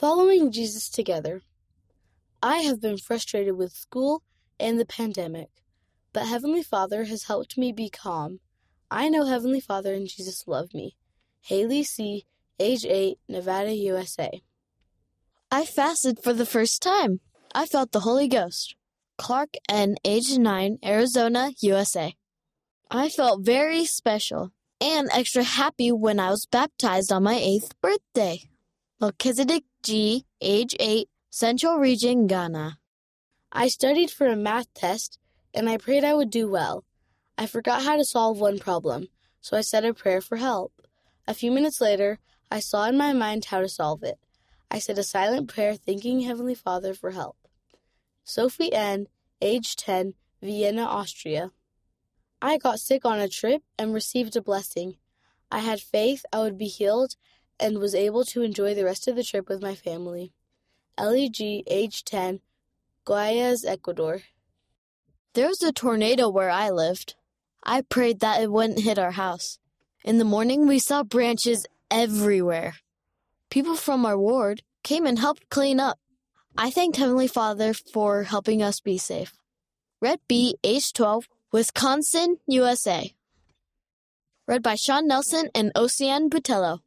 Following Jesus together. I have been frustrated with school and the pandemic, but Heavenly Father has helped me be calm. I know Heavenly Father and Jesus love me. Haley C., age 8, Nevada, USA. I fasted for the first time. I felt the Holy Ghost. Clark N., age 9, Arizona, USA. I felt very special and extra happy when I was baptized on my 8th birthday. Melchizedek G., age 8, Central Region, Ghana. I studied for a math test, and I prayed I would do well. I forgot how to solve one problem, so I said a prayer for help. A few minutes later, I saw in my mind how to solve it. I said a silent prayer thanking Heavenly Father for help. Sophie N., age 10, Vienna, Austria. I got sick on a trip and received a blessing. I had faith I would be healed and was able to enjoy the rest of the trip with my family. Ellie G., age 10, Guayas, Ecuador. There was a tornado where I lived. I prayed that it wouldn't hit our house. In the morning, we saw branches everywhere. People from our ward came and helped clean up. I thanked Heavenly Father for helping us be safe. Red B., age 12, Wisconsin, USA. Read by Sean Nelson and Oceane Botello.